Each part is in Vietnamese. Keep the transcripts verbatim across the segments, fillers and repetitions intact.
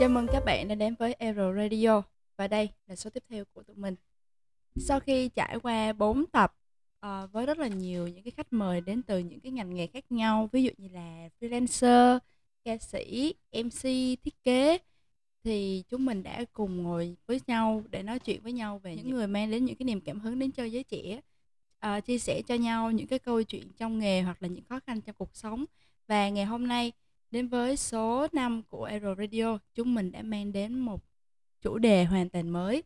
Chào mừng các bạn đã đến với E'rror Radio. Và đây là số tiếp theo của tụi mình. Sau khi trải qua bốn tập uh, với rất là nhiều những cái khách mời đến từ những cái ngành nghề khác nhau, ví dụ như là freelancer, ca sĩ, em xê, thiết kế, thì chúng mình đã cùng ngồi với nhau để nói chuyện với nhau về những người mang đến những cái niềm cảm hứng đến cho giới trẻ, uh, chia sẻ cho nhau những cái câu chuyện trong nghề hoặc là những khó khăn trong cuộc sống. Và ngày hôm nay đến với số năm của E'rror Radio, chúng mình đã mang đến một chủ đề hoàn toàn mới.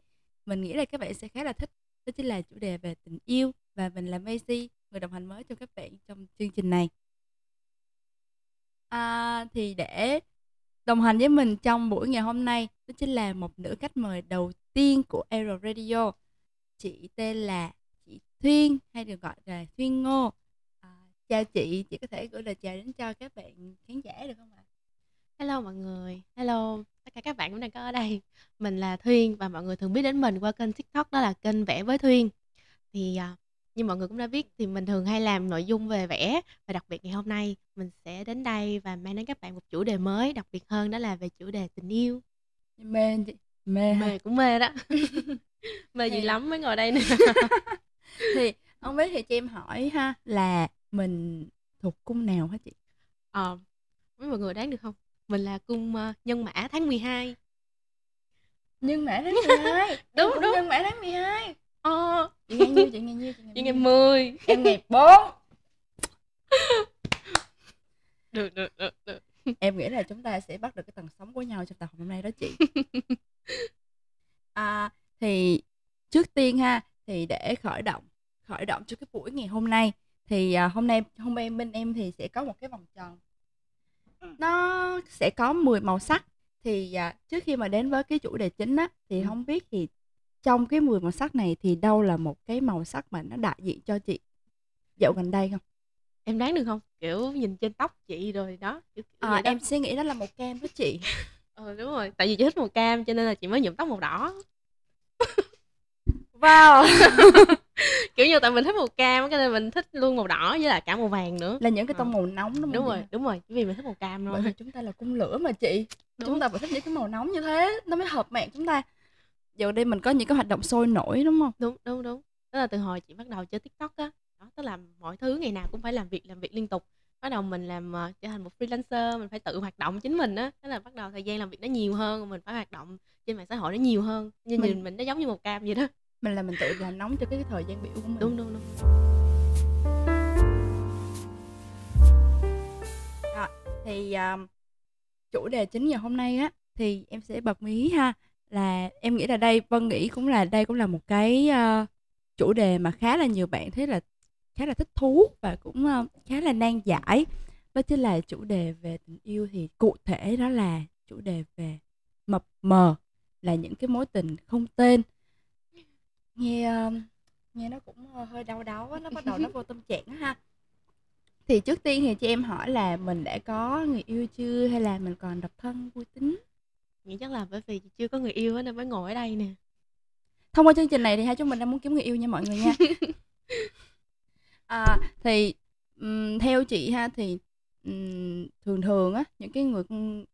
Mình nghĩ là các bạn sẽ khá là thích. Đó chính là chủ đề về tình yêu. Và mình là Macy, người đồng hành mới cho các bạn trong chương trình này. à, Thì để đồng hành với mình trong buổi ngày hôm nay, đó chính là một nữ khách mời đầu tiên của E'rror Radio. Chị tên là chị Thuyên, hay được gọi là Thuyên Ngô. Chào chị, chị có thể gửi lời chào đến cho các bạn khán giả được không ạ? Hello mọi người, hello tất cả các bạn cũng đang có ở đây. Mình là Thuyên và mọi người thường biết đến mình qua kênh TikTok, đó là kênh Vẽ Với Thuyên. Thì như mọi người cũng đã biết thì mình thường hay làm nội dung về vẽ. Và đặc biệt ngày hôm nay mình sẽ đến đây và mang đến các bạn một chủ đề mới, đặc biệt hơn đó là về chủ đề tình yêu. Mê chị, mê, mê cũng mê đó. Mê gì lắm mới ngồi đây nè. Thì không biết thì chị em hỏi ha, là mình thuộc cung nào hả chị? Ờ, mấy mọi người đoán được không? Mình là cung uh, Nhân Mã tháng mười hai. Nhân Mã tháng mười hai? Đúng, đúng. Nhân Mã tháng mười hai. Ờ. Chị nghe nhiêu, chị nghe nhiêu? Chị nghe, chị nghe mười. Em ngày bốn. Được, được, được, được. Em nghĩ là chúng ta sẽ bắt được cái tần sóng của nhau trong tập hôm nay đó chị. à, Thì trước tiên ha, thì để khởi động, khởi động cho cái buổi ngày hôm nay, thì hôm nay hôm nay bên em thì sẽ có một cái vòng tròn, nó sẽ có mười màu sắc. Thì trước khi mà đến với cái chủ đề chính á, thì ừ. không biết thì trong cái mười màu sắc này thì đâu là một cái màu sắc mà nó đại diện cho chị dạo gần đây không? Em đoán được không? Kiểu nhìn trên tóc chị rồi đó, kiểu kiểu à, đó. Em sẽ nghĩ đó là màu cam đó chị. Ờ đúng rồi, tại vì chị thích màu cam cho nên là chị mới nhuộm tóc màu đỏ. Wow. Kiểu như tại mình thích màu cam cho nên mình thích luôn màu đỏ với là cả màu vàng nữa. Là những cái tông à. màu nóng đúng không? Đúng rồi, vậy? Đúng rồi, vì mình thích màu cam thôi. Bởi vì chúng ta là cung lửa mà chị. Đúng. Chúng ta phải thích những cái màu nóng như thế nó mới hợp mạng chúng ta. Giờ đây mình có những cái hoạt động sôi nổi đúng không? Đúng, đúng, đúng. Tức là từ hồi chị bắt đầu chơi TikTok á, đó, tức là mọi thứ ngày nào cũng phải làm việc, làm việc liên tục. Bắt đầu mình làm trở thành một freelancer, mình phải tự hoạt động chính mình á, thế là bắt đầu thời gian làm việc nó nhiều hơn, mình phải hoạt động trên mạng xã hội nó nhiều hơn. Nhìn mình... mình nó giống như màu cam vậy đó. Mình là mình tự làm nóng cho cái thời gian biểu của mình. Đúng, đúng, đúng. Rồi, thì um, chủ đề chính ngày hôm nay á, thì em sẽ bật mí ha, là em nghĩ là đây, Vân nghĩ cũng là đây cũng là một cái uh, chủ đề mà khá là nhiều bạn thấy là khá là thích thú và cũng uh, khá là nan giải. Đó chính là chủ đề về tình yêu, thì cụ thể đó là chủ đề về mập mờ, là những cái mối tình không tên. Nghe nghe nó cũng hơi đau đau á, nó bắt đầu nó vô tâm trạng á ha. Thì trước tiên thì chị em hỏi là mình đã có người yêu chưa, hay là mình còn độc thân vui tính? Nghĩ chắc là bởi vì chị chưa có người yêu á nên mới ngồi ở đây nè. Thông qua chương trình này thì hai chúng mình đang muốn kiếm người yêu nha mọi người nha. à, Thì um, theo chị ha, thì um, thường thường á, những cái người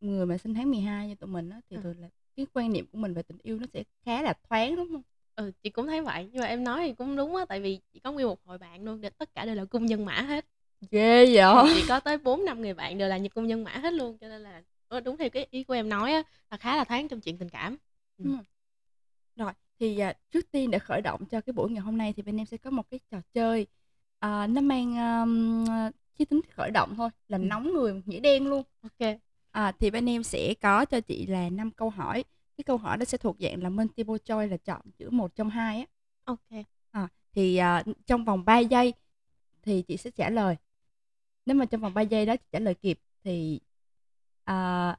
người mà sinh tháng mười hai như tụi mình á, thì à. thường là cái quan niệm của mình về tình yêu nó sẽ khá là thoáng đúng không? Ừ, chị cũng thấy vậy, nhưng mà em nói thì cũng đúng á, tại vì chị có nguyên một hội bạn luôn, tất cả đều là cung Nhân Mã hết. Ghê vậy. Chị có tới bốn năm người bạn đều là những cung Nhân Mã hết luôn, cho nên là đúng theo cái ý của em nói á, là khá là thoáng trong chuyện tình cảm. Ừ. Ừ. Rồi, thì trước tiên để khởi động cho cái buổi ngày hôm nay thì bên em sẽ có một cái trò chơi à, nó mang um, cái tính khởi động thôi, làm ừ. nóng người nghĩa đen luôn. Ok. À, thì bên em sẽ có cho chị là năm câu hỏi. Cái câu hỏi nó sẽ thuộc dạng là multiple choice, là chọn giữa một trong hai á. Ok. À, thì uh, trong vòng ba giây thì chị sẽ trả lời. Nếu mà trong vòng ba giây đó chị trả lời kịp thì uh,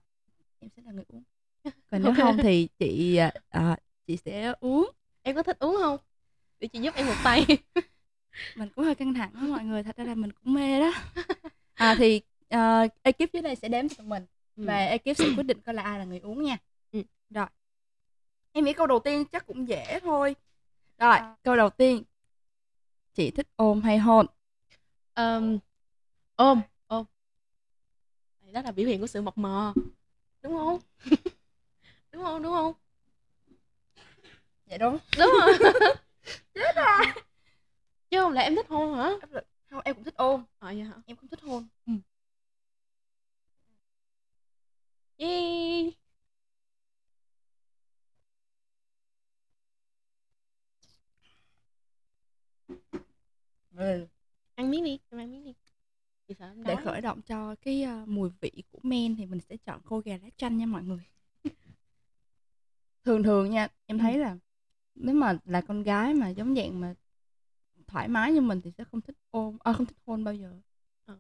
em sẽ là người uống. Còn nếu okay. không thì chị uh, chị sẽ uống. Em có thích uống không? Để chị giúp em một tay. Mình cũng hơi căng thẳng đó mọi người, thật ra là mình cũng mê đó. À, thì uh, ekip dưới đây sẽ đếm cho tụi mình ừ. và ekip sẽ quyết định coi là ai là người uống nha. Ừ. Rồi. Em nghĩ câu đầu tiên chắc cũng dễ thôi. Rồi, à. câu đầu tiên. Chị thích ôm hay hôn? Um, ôm, ôm. Đó là biểu hiện của sự mập mờ. Đúng không? đúng không đúng không dạ đúng đúng rồi chết à chứ không lẽ em thích hôn hả? Không, em cũng thích ôm. À, dạ hả? Em cũng thích hôn. Ừ. Yeah. Ừ. Ăn miếng đi, em ăn miếng đi. Để khởi động cho cái mùi vị của men thì mình sẽ chọn khô gà lá chanh nha mọi người. Thường thường nha, em thấy là nếu mà là con gái mà giống dạng mà thoải mái như mình thì sẽ không thích ôm, à, không thích hôn bao giờ. Ừ.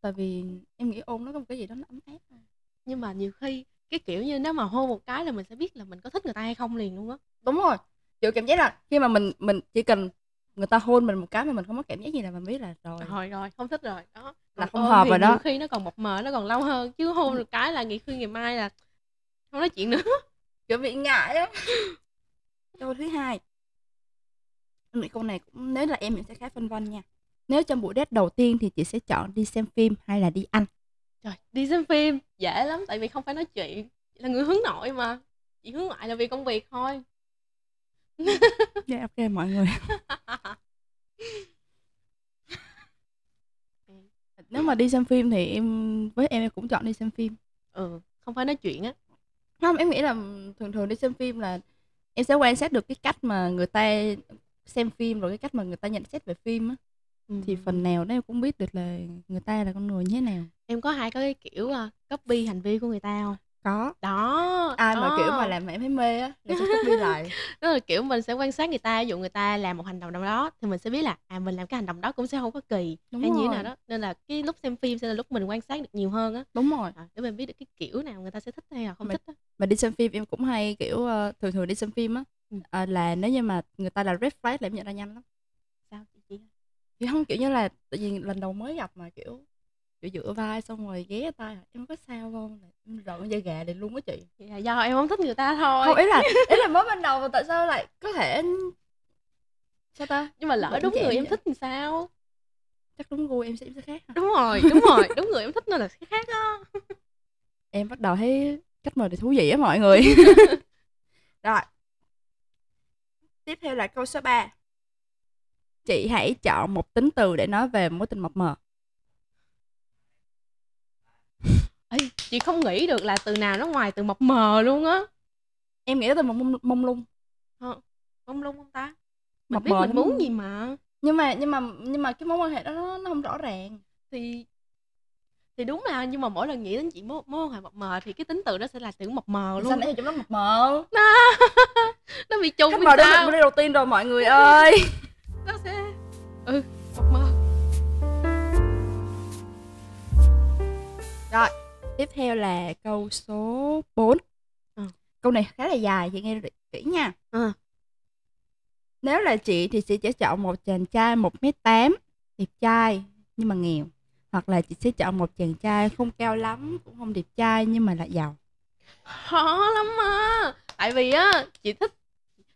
Tại vì em nghĩ ôm nó có một cái gì đó nó ấm áp. Nhưng mà nhiều khi cái kiểu như nếu mà hôn một cái là mình sẽ biết là mình có thích người ta hay không liền luôn á. Đúng rồi. Kiểu cảm giác là khi mà mình mình chỉ cần người ta hôn mình một cái mà mình không có cảm giác gì là mình biết là rồi. Rồi rồi, không thích rồi. Đó. Là không hợp rồi đó. Nhiều khi nó còn mập mờ, nó còn lâu hơn chứ hôn ừ. một cái là ngày khi ngày mai là không nói chuyện nữa. Kiểu bị ngại lắm. Câu thứ hai. Câu này cũng nếu là em mình sẽ khá phân vân nha. Nếu trong buổi date đầu tiên thì chị sẽ chọn đi xem phim hay là đi ăn? Trời, đi xem phim dễ lắm tại vì không phải nói chuyện. Chị là người hướng nội mà. Chị hướng ngoại là vì công việc thôi. Dạ ok mọi người. Nếu mà đi xem phim thì em với em em cũng chọn đi xem phim. Ừ, không phải nói chuyện á. Không, em nghĩ là thường thường đi xem phim là em sẽ quan sát được cái cách mà người ta xem phim rồi cái cách mà người ta nhận xét về phim á. Ừ. Thì phần nào đó em cũng biết được là người ta là con người như thế nào. Em có hay có cái kiểu uh, copy hành vi của người ta không? Có. Đó. Ai đó. Mà kiểu mà làm em thấy mê á, người ta copy lại. Đó là kiểu mình sẽ quan sát người ta, ví dụ người ta làm một hành động nào đó thì mình sẽ biết là à mình làm cái hành động đó cũng sẽ không có kỳ đúng hay rồi. Như thế nào đó. Nên là cái lúc xem phim sẽ là lúc mình quan sát được nhiều hơn á. Đúng rồi. À, để mình biết được cái kiểu nào người ta sẽ thích hay là không mà, thích á. Mà đi xem phim em cũng hay kiểu uh, thường thường đi xem phim á. À, là nếu như mà người ta là red flag là em nhận ra nhanh lắm. Sao chị chị? Chị không kiểu như là tự nhiên lần đầu mới gặp mà kiểu kiểu dựa vai xong rồi ghé tay em có sao không? Em rợn da gà liền luôn á chị. Vậy là do em không thích người ta thôi. Không, ý là ý là mới ban đầu mà tại sao lại có thể sao ta? Nhưng mà lỡ Bọn đúng người em vậy? Thích thì sao? Chắc đúng gu em sẽ, em sẽ khác. Hả? Đúng rồi, đúng rồi, đúng người em thích nên là sẽ khác đó. Em bắt đầu thấy cách mời thì thú vị á mọi người. Rồi. Tiếp theo là câu số ba. Chị hãy chọn một tính từ để nói về mối tình mập mờ. Ê, chị không nghĩ được là từ nào nó ngoài từ mập mờ luôn á. Em nghĩ là từ mông, mông lung. Ờ, mông lung không ta? Mình mập biết mờ mình muốn gì mà. Nhưng mà nhưng mà nhưng mà cái mối quan hệ đó nó, nó không rõ ràng. Thì thì đúng là nhưng mà mỗi lần nghĩ đến chị mối mối quan hệ mập mờ thì cái tính từ đó sẽ là từ mập mờ luôn. Sao nãy giờ chúng nó mập mờ? Nó bị chung với sao? Cái đầu tiên rồi mọi người ơi. Nó sẽ ừ mập mờ. Rồi tiếp theo là câu số bốn. Ừ. Câu này khá là dài chị nghe kỹ nha. Ừ. Nếu là chị thì chị sẽ chọn một chàng trai một mét tám đẹp trai nhưng mà nghèo. Hoặc là chị sẽ chọn một chàng trai không cao lắm, cũng không đẹp trai nhưng mà lại giàu. Khó lắm á. Tại vì á, chị thích,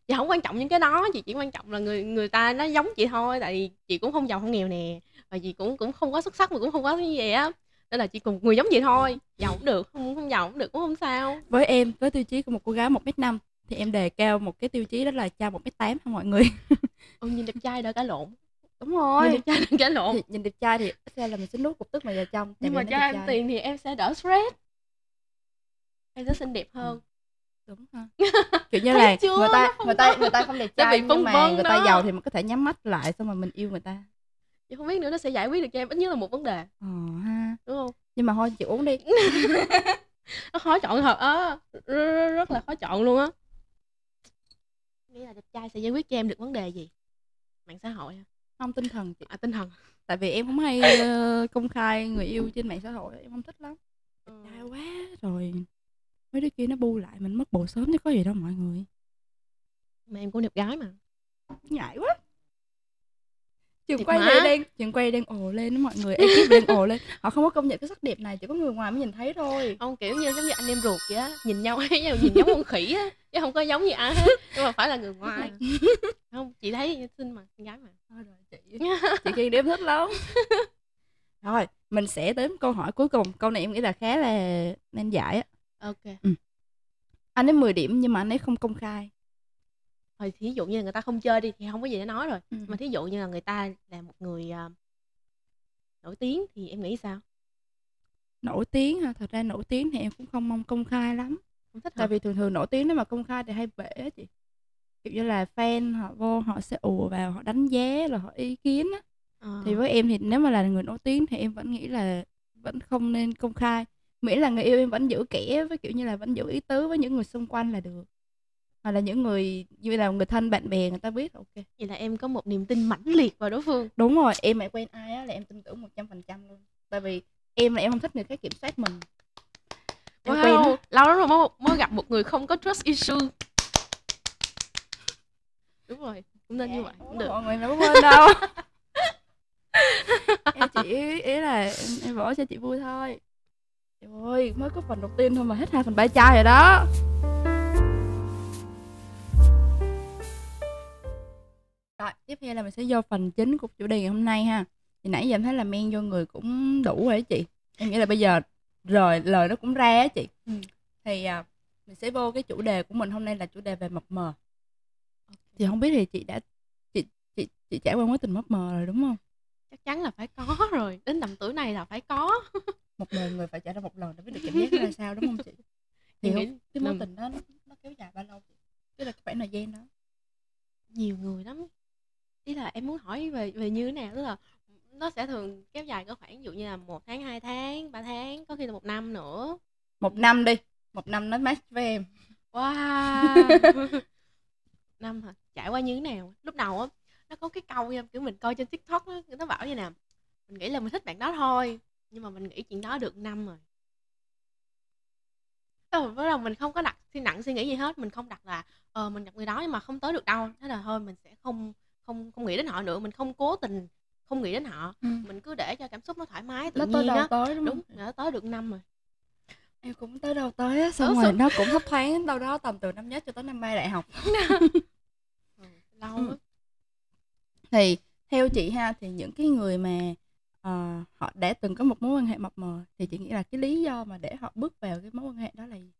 chị không quan trọng những cái đó. Chị chỉ quan trọng là người người ta nó giống chị thôi. Tại vì chị cũng không giàu không nghèo nè. Và chị cũng cũng không quá xuất sắc mà cũng không quá như vậy á. Nên là chị cùng người giống vậy thôi. Giàu cũng được, không, không giàu cũng được cũng không sao. Với em, với tiêu chí của một cô gái một mét năm thì em đề cao một cái tiêu chí đó là trai một mét tám hả mọi người? Ừ, nhìn đẹp trai đã cả lộn. Đúng rồi. Nhìn đẹp trai đừng cái lộn. Thì, nhìn đẹp trai thì ít ra là mình sẽ nuốt cục tức mà vào trong. Nhưng mà cho em trai. Tiền thì em sẽ đỡ stress. Em sẽ xinh đẹp hơn. Ừ. Đúng ha. Kiểu như là người ta người ta người ta không đẹp trai nhưng mà người ta giàu thì mình có thể nhắm mắt lại xong mà mình yêu người ta. Chị không biết nữa nó sẽ giải quyết được cho em ít nhất là một vấn đề. Ờ ha. Đúng không? Nhưng mà thôi chị uống đi. Nó khó chọn thật á. Rất là khó chọn luôn á. Nghĩ là đẹp trai sẽ giải quyết cho em được vấn đề gì? Mạng xã hội hả? Không, tinh thần chị. À, tinh thần. Tại vì em không hay uh, công khai người yêu trên mạng xã hội. Em không thích lắm. Ừ. Đau quá. Rồi mấy đứa kia nó bu lại. Mình mất bộ sớm chứ có gì đâu mọi người. Mà em cũng đẹp gái mà. Ngại quá. Trường quay này đang Trường quay đang ồ lên đó mọi người. Ekip đang ồ lên. Họ không có công nhận cái sắc đẹp này. Chỉ có người ngoài mới nhìn thấy thôi. Không, kiểu như giống như anh em ruột vậy á. Nhìn nhau ấy nhau. Nhìn giống con khỉ á. Chứ không có giống như ai hết. Nhưng mà phải là người ngoài. Không, chị thấy xinh mà, xinh gái mà. Thôi rồi chị chị Kiên đếm thích lắm. Rồi, mình sẽ tới câu hỏi cuối cùng. Câu này em nghĩ là khá là nên giải á. Ok. Ừ. Anh ấy mười điểm nhưng mà anh ấy không công khai. Rồi thí dụ như là người ta không chơi đi thì không có gì để nói rồi. Ừ. Mà thí dụ như là người ta là một người uh, nổi tiếng thì em nghĩ sao? Nổi tiếng hả? Thật ra nổi tiếng thì em cũng không mong công khai lắm. Không thích. Tại hả? Vì thường thường nổi tiếng nếu mà công khai thì hay bể á chị. Kiểu như là fan họ vô họ sẽ ùa vào, họ đánh giá rồi họ ý kiến á. À. Thì với em thì nếu mà là người nổi tiếng thì em vẫn nghĩ là vẫn không nên công khai. Miễn là người yêu em vẫn giữ kẽ với kiểu như là vẫn giữ ý tứ với những người xung quanh là được. Hoặc là những người như là người thân bạn bè người ta biết ok. Vậy là em có một niềm tin mãnh liệt vào đối phương. Đúng rồi, em mà quen ai á là em tin tưởng một trăm phần trăm luôn. Tại vì em là em không thích người khác kiểm soát mình. Em wow, quen đó. Lâu lắm rồi mới, mới gặp một người không có trust issue. Đúng rồi, cũng nên yeah, như vậy cũng được. Mọi người đâu có quên đâu. Em chỉ ý, ý là em, em bỏ cho chị vui thôi. Trời ơi, mới có phần đầu tiên thôi mà hết hai phần ba chai rồi đó. Rồi, tiếp theo là mình sẽ vô phần chính của chủ đề ngày hôm nay ha. Thì nãy giờ em thấy là men vô người cũng đủ rồi đó chị. Em nghĩ là bây giờ rồi lời nó cũng ra á chị. Ừ. Thì à, mình sẽ vô cái chủ đề của mình hôm nay là chủ đề về mập mờ. Okay. Thì không biết thì chị đã chị chị chị trải qua mối tình mập mờ rồi đúng không? Chắc chắn là phải có rồi, đến tầm tuổi này là phải có. Một đời người phải trải ra một lần để biết được cảm giác là sao đúng không chị? Thì không, cái mối tình đó nó, nó kéo dài bao lâu chị? Tức là cái khoảng thời gian đó nhiều người lắm. Ý là em muốn hỏi về về như thế nào, tức là nó sẽ thường kéo dài có khoảng ví dụ như là một tháng, hai tháng, ba tháng, có khi là một năm nữa. Một năm đi, một năm nó match với em. Wow. Năm hả? Trải qua như thế nào? Lúc đầu á nó có cái câu nha, kiểu mình coi trên TikTok á, người ta bảo như nè, mình nghĩ là mình thích bạn đó thôi, nhưng mà mình nghĩ chuyện đó được năm rồi. Với là mình không có đặt suy nặng suy nghĩ gì hết, mình không đặt là ờ, mình gặp người đó nhưng mà không tới được đâu, thế là thôi mình sẽ không không không nghĩ đến họ nữa, mình không cố tình không nghĩ đến họ, ừ. Mình cứ để cho cảm xúc nó thoải mái tự nó nhiên đó. Tới đúng, đúng nó tới được năm rồi. Em cũng tới đâu tới á, xong rồi nó cũng thấp thoáng đâu đó tầm từ năm nhất cho tới năm ba đại học. Ừ, lâu ừ. Thì theo chị ha, thì những cái người mà À, họ đã từng có một mối quan hệ mập mờ thì chị nghĩ là cái lý do mà để họ bước vào cái mối quan hệ đó là gì?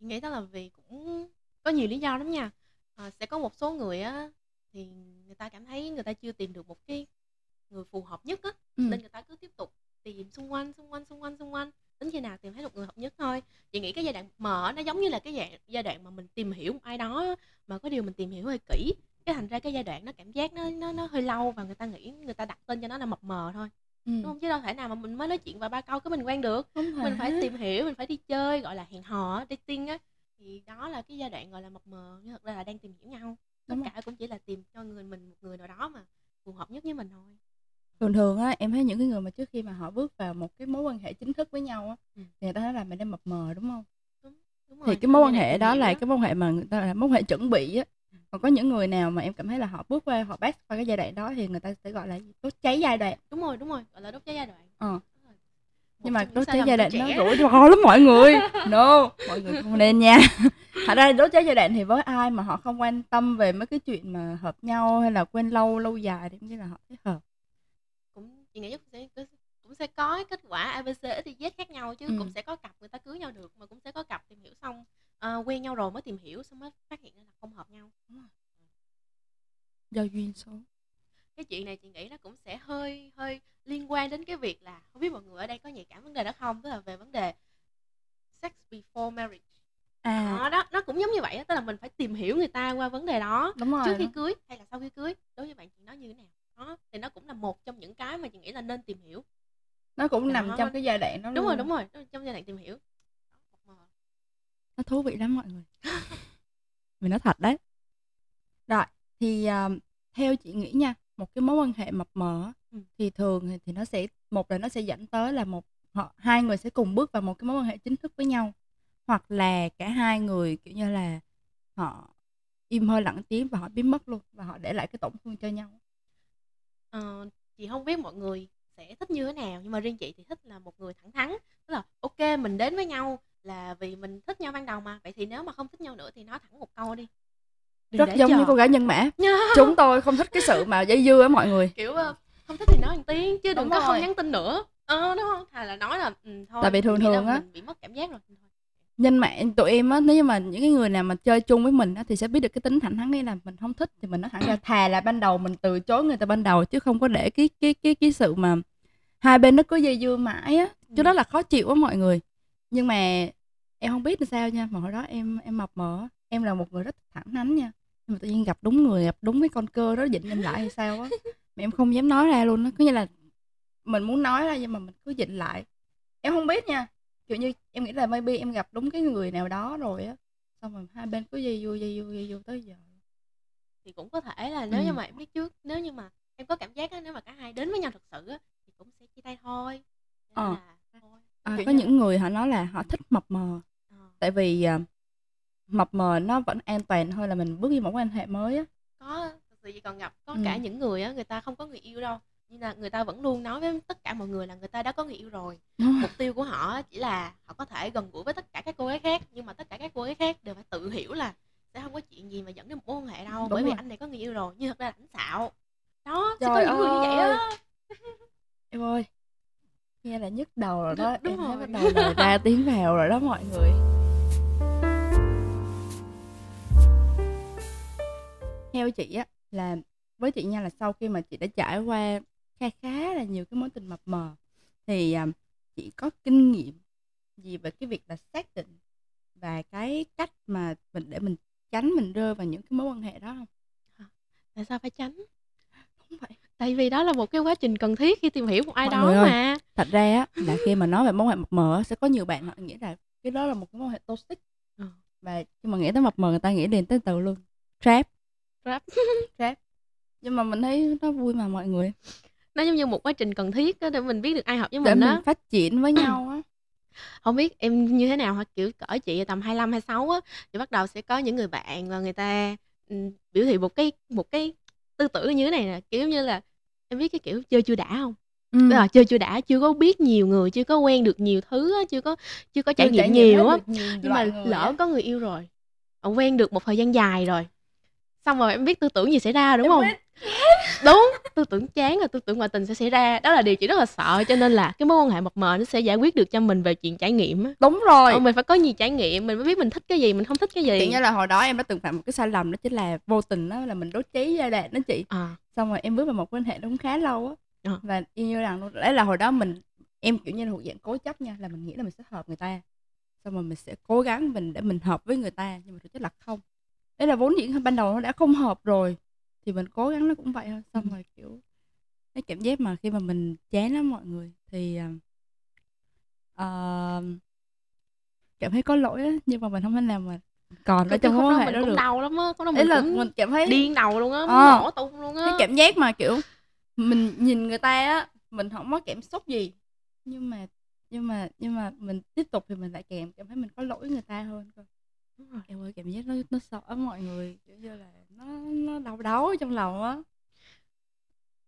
Chị nghĩ đó là vì cũng có nhiều lý do lắm nha. À, sẽ có một số người á thì người ta cảm thấy người ta chưa tìm được một cái người phù hợp nhất á, ừ. Nên người ta cứ tiếp tục tìm xung quanh xung quanh xung quanh xung quanh đến khi nào tìm thấy một người hợp nhất thôi. Chị nghĩ cái giai đoạn mở nó giống như là cái giai, giai đoạn mà mình tìm hiểu một ai đó mà có điều mình tìm hiểu hơi kỹ. Cái thành ra cái giai đoạn nó cảm giác nó nó nó hơi lâu và người ta nghĩ người ta đặt tên cho nó là mập mờ thôi, ừ. Đúng không? Chứ đâu thể nào mà mình mới nói chuyện và ba câu cứ mình quen được, mình phải tìm hiểu, mình phải đi chơi, gọi là hẹn hò, dating á, thì đó là cái giai đoạn gọi là mập mờ, nhưng thực ra là đang tìm hiểu nhau. Tất cả cũng chỉ là tìm cho người mình một người nào đó mà phù hợp nhất với mình thôi. Thường thường á em thấy những cái người mà trước khi mà họ bước vào một cái mối quan hệ chính thức với nhau á, ừ. Thì người ta nói là mình đang mập mờ đúng không? Đúng, đúng rồi. Thì cái mối quan hệ đó là đó. Cái mối quan hệ mà người ta là mối quan hệ chuẩn bị á. Còn có những người nào mà em cảm thấy là họ bước qua, họ pass qua cái giai đoạn đó thì người ta sẽ gọi là đốt cháy giai đoạn. Đúng rồi, đúng rồi, gọi là đốt cháy giai đoạn. Ờ. Nhưng mà đốt cháy giai đoạn nó rủi ro lắm mọi người. No, mọi người không nên nha. Thật ra đốt cháy giai đoạn thì với ai mà họ không quan tâm về mấy cái chuyện mà hợp nhau hay là quen lâu lâu dài thì cũng như là họ thấy hợp. Cũng chị nghĩ chắc cũng sẽ có kết quả a bê xê ích i dét khác nhau chứ, ừ. Cũng sẽ có cặp người ta cưới nhau được, mà cũng sẽ có cặp tìm hiểu xong à, quen nhau rồi mới tìm hiểu xong mới phát hiện ra là không hợp nhau. Đúng rồi. Do duyên số. Cái chuyện này chị nghĩ nó cũng sẽ hơi hơi liên quan đến cái việc là không biết mọi người ở đây có nhạy cảm vấn đề đó không, tức là về vấn đề sex before marriage. À, à đó, nó cũng giống như vậy đó. Tức là mình phải tìm hiểu người ta qua vấn đề đó rồi, trước khi đó. Cưới hay là sau khi cưới. Đối với bạn chị nói như thế nào đó, thì nó cũng là một trong những cái mà chị nghĩ là nên tìm hiểu. Nó cũng nằm trong cái giai đoạn đó. Đúng rồi, đúng rồi, trong giai đoạn tìm hiểu. Nó thú vị lắm mọi người. Mình nói thật đấy. Rồi, thì uh, theo chị nghĩ nha, một cái mối quan hệ mập mờ, ừ. Thì thường thì, thì nó sẽ, một là nó sẽ dẫn tới là một họ hai người sẽ cùng bước vào một cái mối quan hệ chính thức với nhau, hoặc là cả hai người kiểu như là họ im hơi lặng tiếng và họ biến mất luôn, và họ để lại cái tổn thương cho nhau. Ờ, chị không biết mọi người sẽ thích như thế nào, nhưng mà riêng chị thì thích là một người thẳng thắn. Tức là ok, mình đến với nhau là vì mình thích nhau ban đầu mà, vậy thì nếu mà không thích nhau nữa thì nói thẳng một câu đi. Đừng rất giống chờ. Như cô gái nhân mã. Chúng tôi không thích cái sự mà dây dưa á mọi người. Kiểu không thích thì nói một tiếng chứ đúng đừng có rồi. Không nhắn tin nữa. Ờ đúng không? Thà là nói là ừ, thôi. Tại vì thường thường á mình bị mất cảm giác rồi. Nhân mạng tụi em á, nếu như mà những cái người nào mà chơi chung với mình á, thì sẽ biết được cái tính thẳng thắn, nghĩa là mình không thích thì mình nói thẳng ra, thà là ban đầu mình từ chối người ta ban đầu chứ không có để cái cái cái cái sự mà hai bên nó cứ dây dưa mãi á, chứ đó là khó chịu á mọi người. Nhưng mà em không biết là sao nha, mà hồi đó em em mập mờ, em là một người rất thẳng thắn nha, nhưng mà tự nhiên gặp đúng người, gặp đúng cái con cơ đó dịnh em lại hay sao á, mà em không dám nói ra luôn á, có nghĩa là mình muốn nói ra nhưng mà mình cứ dịnh lại. Em không biết nha, kiểu như em nghĩ là maybe em gặp đúng cái người nào đó rồi á, xong rồi hai bên cứ dây vui dây vui dây vui tới giờ. Thì cũng có thể là nếu ừ. như mà em biết trước, nếu như mà em có cảm giác á, nếu mà cả hai đến với nhau thật sự á thì cũng sẽ chia tay thôi. Ờ. Là... thôi. À, có những là... người họ nói là họ thích mập mờ, à. tại vì uh, mập mờ nó vẫn an toàn hơn là mình bước đi một quan hệ mới á. Có, thật sự còn gặp có ừ. cả những người á, người ta không có người yêu đâu, nhưng là người ta vẫn luôn nói với tất cả mọi người là người ta đã có người yêu rồi. Mục tiêu của họ chỉ là họ có thể gần gũi với tất cả các cô gái khác, nhưng mà tất cả các cô gái khác đều phải tự hiểu là sẽ không có chuyện gì mà dẫn đến một mối quan hệ đâu. Đúng bởi rồi. Vì anh này có người yêu rồi, nhưng thật ra là ảnh xạo. Đó, sẽ có những người như vậy đó. Em ơi, nghe là nhức đầu rồi đó. Đúng, đúng em rồi. Thấy bắt đầu là ra tiếng vào rồi đó mọi người. Theo chị á, là với chị nha, là sau khi mà chị đã trải qua khá khá là nhiều cái mối tình mập mờ thì um, chị có kinh nghiệm gì về cái việc là xác định và cái cách mà mình để mình tránh mình rơi vào những cái mối quan hệ đó không? À, tại sao phải tránh? Không phải, tại vì đó là một cái quá trình cần thiết khi tìm hiểu một ai mọi đó ơi, mà. Thật ra á, là khi mà nói về mối quan hệ mập mờ sẽ có nhiều bạn họ nghĩ là cái đó là một cái mối quan hệ toxic. Ừ. Và khi mà nghĩ tới mập mờ người ta nghĩ đến tới từ luôn. Trap. Trap. Trap. Nhưng mà mình thấy nó vui mà mọi người. Nó giống như một quá trình cần thiết đó, để mình biết được ai hợp với mình đó, để mình phát triển với nhau á. Không biết em như thế nào hả? Kiểu cỡ chị tầm hai mươi lăm, hai mươi sáu á, thì bắt đầu sẽ có những người bạn và người ta um, biểu thị một cái một cái tư tưởng như thế này nè. Kiểu như là em biết cái kiểu chơi chưa đã không? Ừ. Bây giờ chơi chưa đã, chưa có biết nhiều người, chưa có quen được nhiều thứ á, chưa có chưa có trải nghiệm nhiều á. Nhưng mà lỡ á, có người yêu rồi, quen được một thời gian dài rồi, xong rồi em biết tư tưởng gì xảy ra đúng em không? Biết. Đúng, tư tưởng chán rồi tư tưởng ngoại tình sẽ xảy ra. Đó là điều chị rất là sợ, cho nên là cái mối quan hệ mập mờ nó sẽ giải quyết được cho mình về chuyện trải nghiệm. Đúng rồi. Ờ, mình phải có nhiều trải nghiệm, mình mới biết mình thích cái gì, mình không thích cái gì. Chị nhớ là hồi đó em đã từng phạm một cái sai lầm, đó chính là vô tình đó là mình đốt cháy giai đoạn đó chị. À. Xong rồi em bước vào một quan hệ đúng khá lâu á. À. Và yêu như rằng đấy là hồi đó mình em kiểu như là thuộc dạng cố chấp nha, là mình nghĩ là mình sẽ hợp người ta, xong rồi mình sẽ cố gắng mình để mình hợp với người ta, nhưng mà thực chất là không. Đấy là vốn dĩ ban đầu nó đã không hợp rồi thì mình cố gắng nó cũng vậy thôi. Xong rồi kiểu cái cảm giác mà khi mà mình chán lắm mọi người thì uh, cảm thấy có lỗi á, nhưng mà mình không thể nào mà còn ở trong mối quan hệ đó được. Đau lắm á, có đó mình, là mình cảm thấy điên đầu luôn á, à, nổ tung luôn á. Cái cảm giác mà kiểu mình nhìn người ta á, mình không có cảm xúc gì, nhưng mà nhưng mà nhưng mà mình tiếp tục thì mình lại kèm cảm thấy mình có lỗi người ta hơn. Đúng rồi. Em ơi, cảm giác nó nó sợ mọi người, kiểu như là nó nó đau đớn trong lòng á.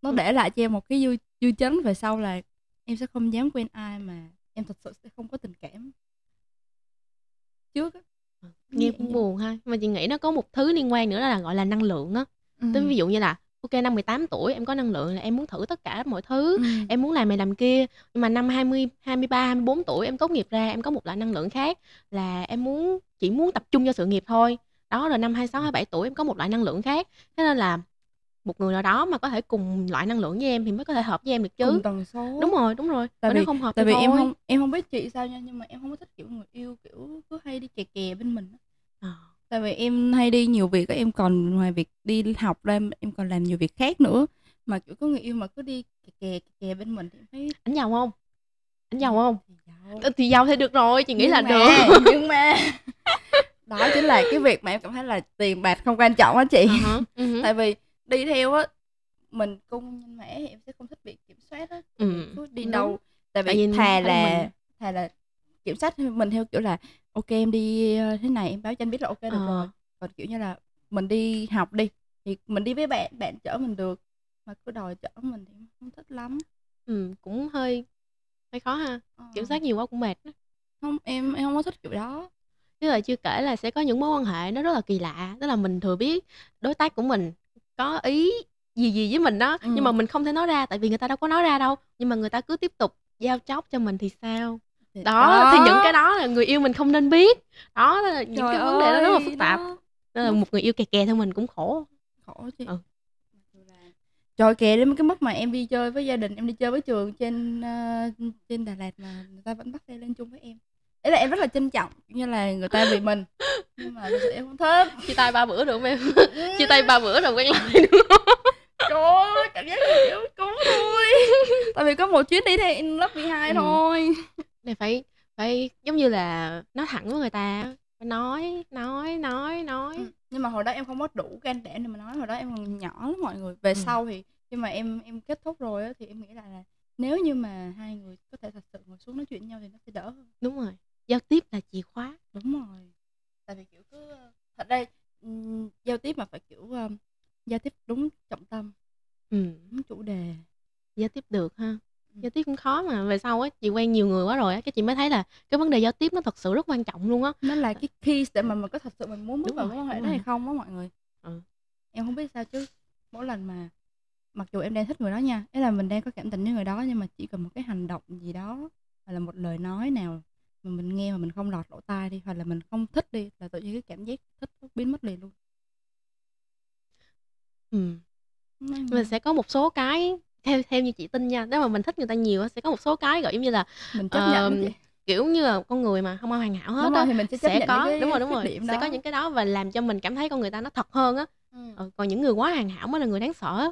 Nó để lại cho em một cái dư dư chấn về sau là em sẽ không dám quen ai mà em thật sự sẽ không có tình cảm trước á. Nghe cũng buồn ha. Mà chị nghĩ nó có một thứ liên quan nữa là gọi là năng lượng á. Ừ. Tức ví dụ như là ok, năm mười tám tuổi em có năng lượng là em muốn thử tất cả mọi thứ, ừ. em muốn làm này làm kia. Nhưng mà năm hai mươi, hai mươi ba, hai mươi bốn tuổi em tốt nghiệp ra, em có một loại năng lượng khác là em muốn chỉ muốn tập trung cho sự nghiệp thôi. Đó, rồi năm hai mươi sáu, hai mươi bảy tuổi em có một loại năng lượng khác. Thế nên là một người nào đó mà có thể cùng loại năng lượng với em thì mới có thể hợp với em được chứ. Cùng tần số. Đúng rồi, đúng rồi. Tại vì, không hợp tại vì em không em không biết chị sao nha, nhưng mà em không có thích kiểu người yêu kiểu cứ hay đi kè kè bên mình. À. Tại vì em hay đi nhiều việc, em còn ngoài việc đi học ra em còn làm nhiều việc khác nữa, mà kiểu có người yêu mà cứ đi kè kè kè bên mình thì thấy ảnh giàu không? Ảnh giàu không? Giàu. Thì giàu thì được rồi, chị nghĩ nhưng là mà, được. Nhưng mà đó chính là cái việc mà em cảm thấy là tiền bạc không quan trọng á chị. Uh-huh. Uh-huh. Tại vì đi theo á mình cung nhân mẻ thì em sẽ không thích bị kiểm soát á. Ừ. Cứ đi đâu tại vì tại thà là mình. thà là kiểm soát mình theo kiểu là ok em đi thế này em báo cho anh biết là ok được à. rồi. Còn kiểu như là mình đi học đi thì mình đi với bạn, bạn chở mình được, mà cứ đòi chở mình thì không thích lắm. Ừ, cũng hơi hơi khó ha. À. Kiểm soát nhiều quá cũng mệt. Không, em em không có thích kiểu đó. Chứ là chưa kể là sẽ có những mối quan hệ nó rất là kỳ lạ, tức là mình thừa biết đối tác của mình có ý gì gì với mình đó, ừ. nhưng mà mình không thể nói ra tại vì người ta đâu có nói ra đâu, nhưng mà người ta cứ tiếp tục giao chóc cho mình thì sao? đó, đó thì những cái đó là người yêu mình không nên biết. Đó là những trời cái vấn đề đó rất là phức tạp đó. Nên là một người yêu kè kè thôi mình cũng khổ. Khổ chứ ừ. Trời kìa, đến cái mức mà em đi chơi với gia đình, em đi chơi với trường trên uh, trên Đà Lạt mà người ta vẫn bắt tay lên chung với em. Đấy là em rất là trân trọng, như là người ta vì mình. Nhưng mà em không thích. Chia tay ba bữa được không em? Chia tay ba bữa rồi quen lại được không? Trời ơi, cảm giác kiểu cúng thôi. Tại vì có một chuyến đi theo in lớp mười hai ừ. thôi. Này phải, phải giống như là nói thẳng với người ta. Nói, nói, nói, nói ừ. Nhưng mà hồi đó em không có đủ can đảm để mà nói. Hồi đó em còn nhỏ lắm mọi người. Về ừ. sau thì khi mà em em kết thúc rồi á, thì em nghĩ lại là nếu như mà hai người có thể thật sự ngồi xuống nói chuyện với nhau thì nó sẽ đỡ hơn. Đúng rồi, giao tiếp là chìa khóa. Đúng rồi. Tại vì kiểu cứ thật đây um, giao tiếp mà phải kiểu um, giao tiếp đúng trọng tâm ừ. Đúng chủ đề. Giao tiếp được ha ừ. Giao tiếp cũng khó mà. Về sau á, chị quen nhiều người quá rồi á, cái chị mới thấy là cái vấn đề giao tiếp nó thật sự rất quan trọng luôn á. Nó là cái key để mà mình có thật sự mình muốn bước vào mối quan hệ đó hay không á mọi người ừ. Em không biết sao chứ mỗi lần mà mặc dù em đang thích người đó nha, ấy là mình đang có cảm tình với người đó, nhưng mà chỉ cần một cái hành động gì đó hoặc là một lời nói nào mà mình nghe mà mình không lọt lỗ tai đi, hoặc là mình không thích đi, là tự nhiên cái cảm giác thích biến mất liền luôn ừ. Mình sẽ có một số cái theo theo như chị tin nha, nếu mà mình thích người ta nhiều sẽ có một số cái gọi giống như là mình chấp nhận uh, kiểu như là con người mà không ai hoàn hảo hết đúng đó, rồi, thì mình sẽ, sẽ có cái đúng rồi đúng rồi sẽ có những cái đó và làm cho mình cảm thấy con người ta nó thật hơn á ừ. Ừ, còn những người quá hoàn hảo mới là người đáng sợ á.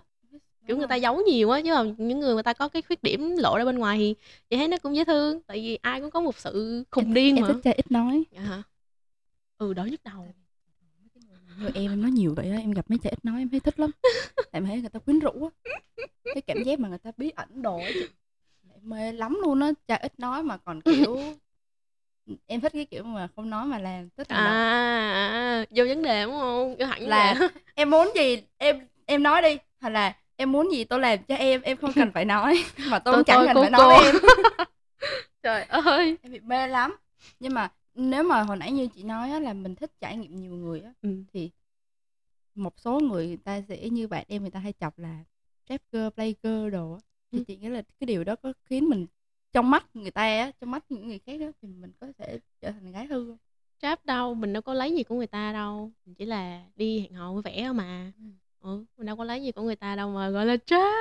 Kiểu người ta giấu nhiều á, chứ không những người người ta có cái khuyết điểm lộ ra bên ngoài thì chị thấy nó cũng dễ thương. Tại vì ai cũng có một sự khùng điên em, mà em thích chơi ít nói à, ừ đỡ nhức đầu. Như em nói nhiều vậy đó, em gặp mấy trẻ ít nói em thấy thích lắm. Tại mà thấy người ta quyến rũ á, cái cảm giác mà người ta bí ẩn đồ á chị, em mê lắm luôn á. Cha ít nói mà còn kiểu em thích cái kiểu mà không nói mà làm thích hành động à, à, vô vấn đề đúng không? Vô hẳn là đề. Em muốn gì em em nói đi, hoặc là em muốn gì tôi làm cho em, em không cần phải nói. Mà tôi, tôi chẳng tôi, cần cô, phải cô. Nói em. Trời ơi, em bị mê lắm. Nhưng mà nếu mà hồi nãy như chị nói á, là mình thích trải nghiệm nhiều người á, ừ. Thì một số người, người ta sẽ như bạn em, người ta hay chọc là trap girl, play girl đồ á. Thì ừ. Chị nghĩ là cái điều đó có khiến mình trong mắt người ta á, trong mắt những người khác á, thì mình có thể trở thành gái hư không? Trap đâu, mình đâu có lấy gì của người ta đâu. Mình chỉ là đi hẹn hò vui vẻ thôi mà ừ. Ừ, mình đâu có lấy gì của người ta đâu mà gọi là trap.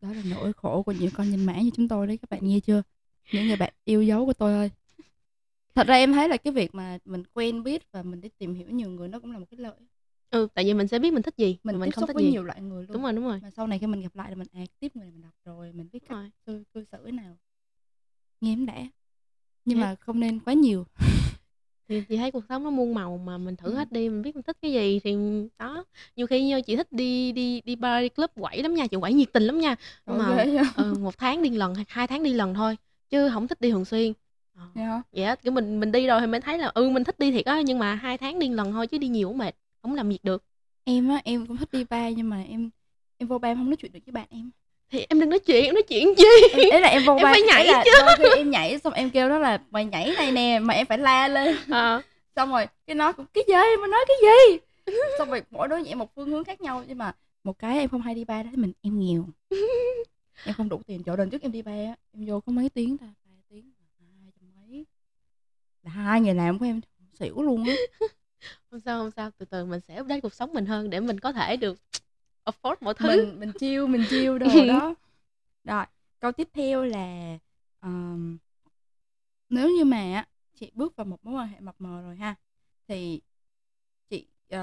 Đó là nỗi khổ của những con nhân mã như chúng tôi đấy. Các bạn nghe chưa? Những người bạn yêu dấu của tôi ơi. Thật ra em thấy là cái việc mà mình quen biết và mình đi tìm hiểu nhiều người nó cũng là một cái lợi. Ừ, tại vì mình sẽ biết mình thích gì. Mình, mình tiếp xúc với gì. Nhiều loại người luôn. Đúng rồi, đúng rồi. Mà sau này khi mình gặp lại là mình à, tiếp người này mình đọc rồi. Mình biết cách cư, cư xử thế nào. Nghe em đã. Nhưng yeah. mà không nên quá nhiều. Thì chị thấy cuộc sống nó muôn màu mà mình thử ừ. hết đi, mình biết mình thích cái gì thì đó. Nhiều khi như chị thích đi đi đi bar, đi club quẩy lắm nha, chị quẩy nhiệt tình lắm nha. Đúng mà ừ, một tháng đi lần, hai tháng đi lần thôi, chứ không thích đi thường xuyên. Ờ. Yeah. Dạ, kiểu mình mình đi rồi thì mình thấy là ừ mình thích đi thiệt á, nhưng mà hai tháng đi lần thôi chứ đi nhiều cũng mệt, không làm việc được. Em á, em cũng thích đi bar nhưng mà em em vô bar em không nói chuyện được với bạn em. Thì em đừng nói chuyện, em nói chuyện chi? Đấy là em vô em ba, phải nhảy là chứ. Đôi khi em nhảy xong em kêu đó là mày nhảy này nè, mà em phải la lên. À. Xong rồi cái nó cũng cái gì, mà nói cái gì? Xong rồi mỗi đứa nhảy một phương hướng khác nhau, nhưng mà một cái em không hay đi ba đó mình em nghèo. Em không đủ tiền chỗ đền trước em đi ba á, em vô có mấy tiếng ta, vài tiếng hai trăm mấy. Là hai ngày làm của em xỉu luôn á. Không sao không sao, từ từ mình sẽ update cuộc sống mình hơn để mình có thể được afford mọi thứ. Mình mình chill, mình chill đồ đó. Rồi, câu tiếp theo là um, nếu như mà chị bước vào một mối quan hệ mập mờ rồi ha, thì chị uh,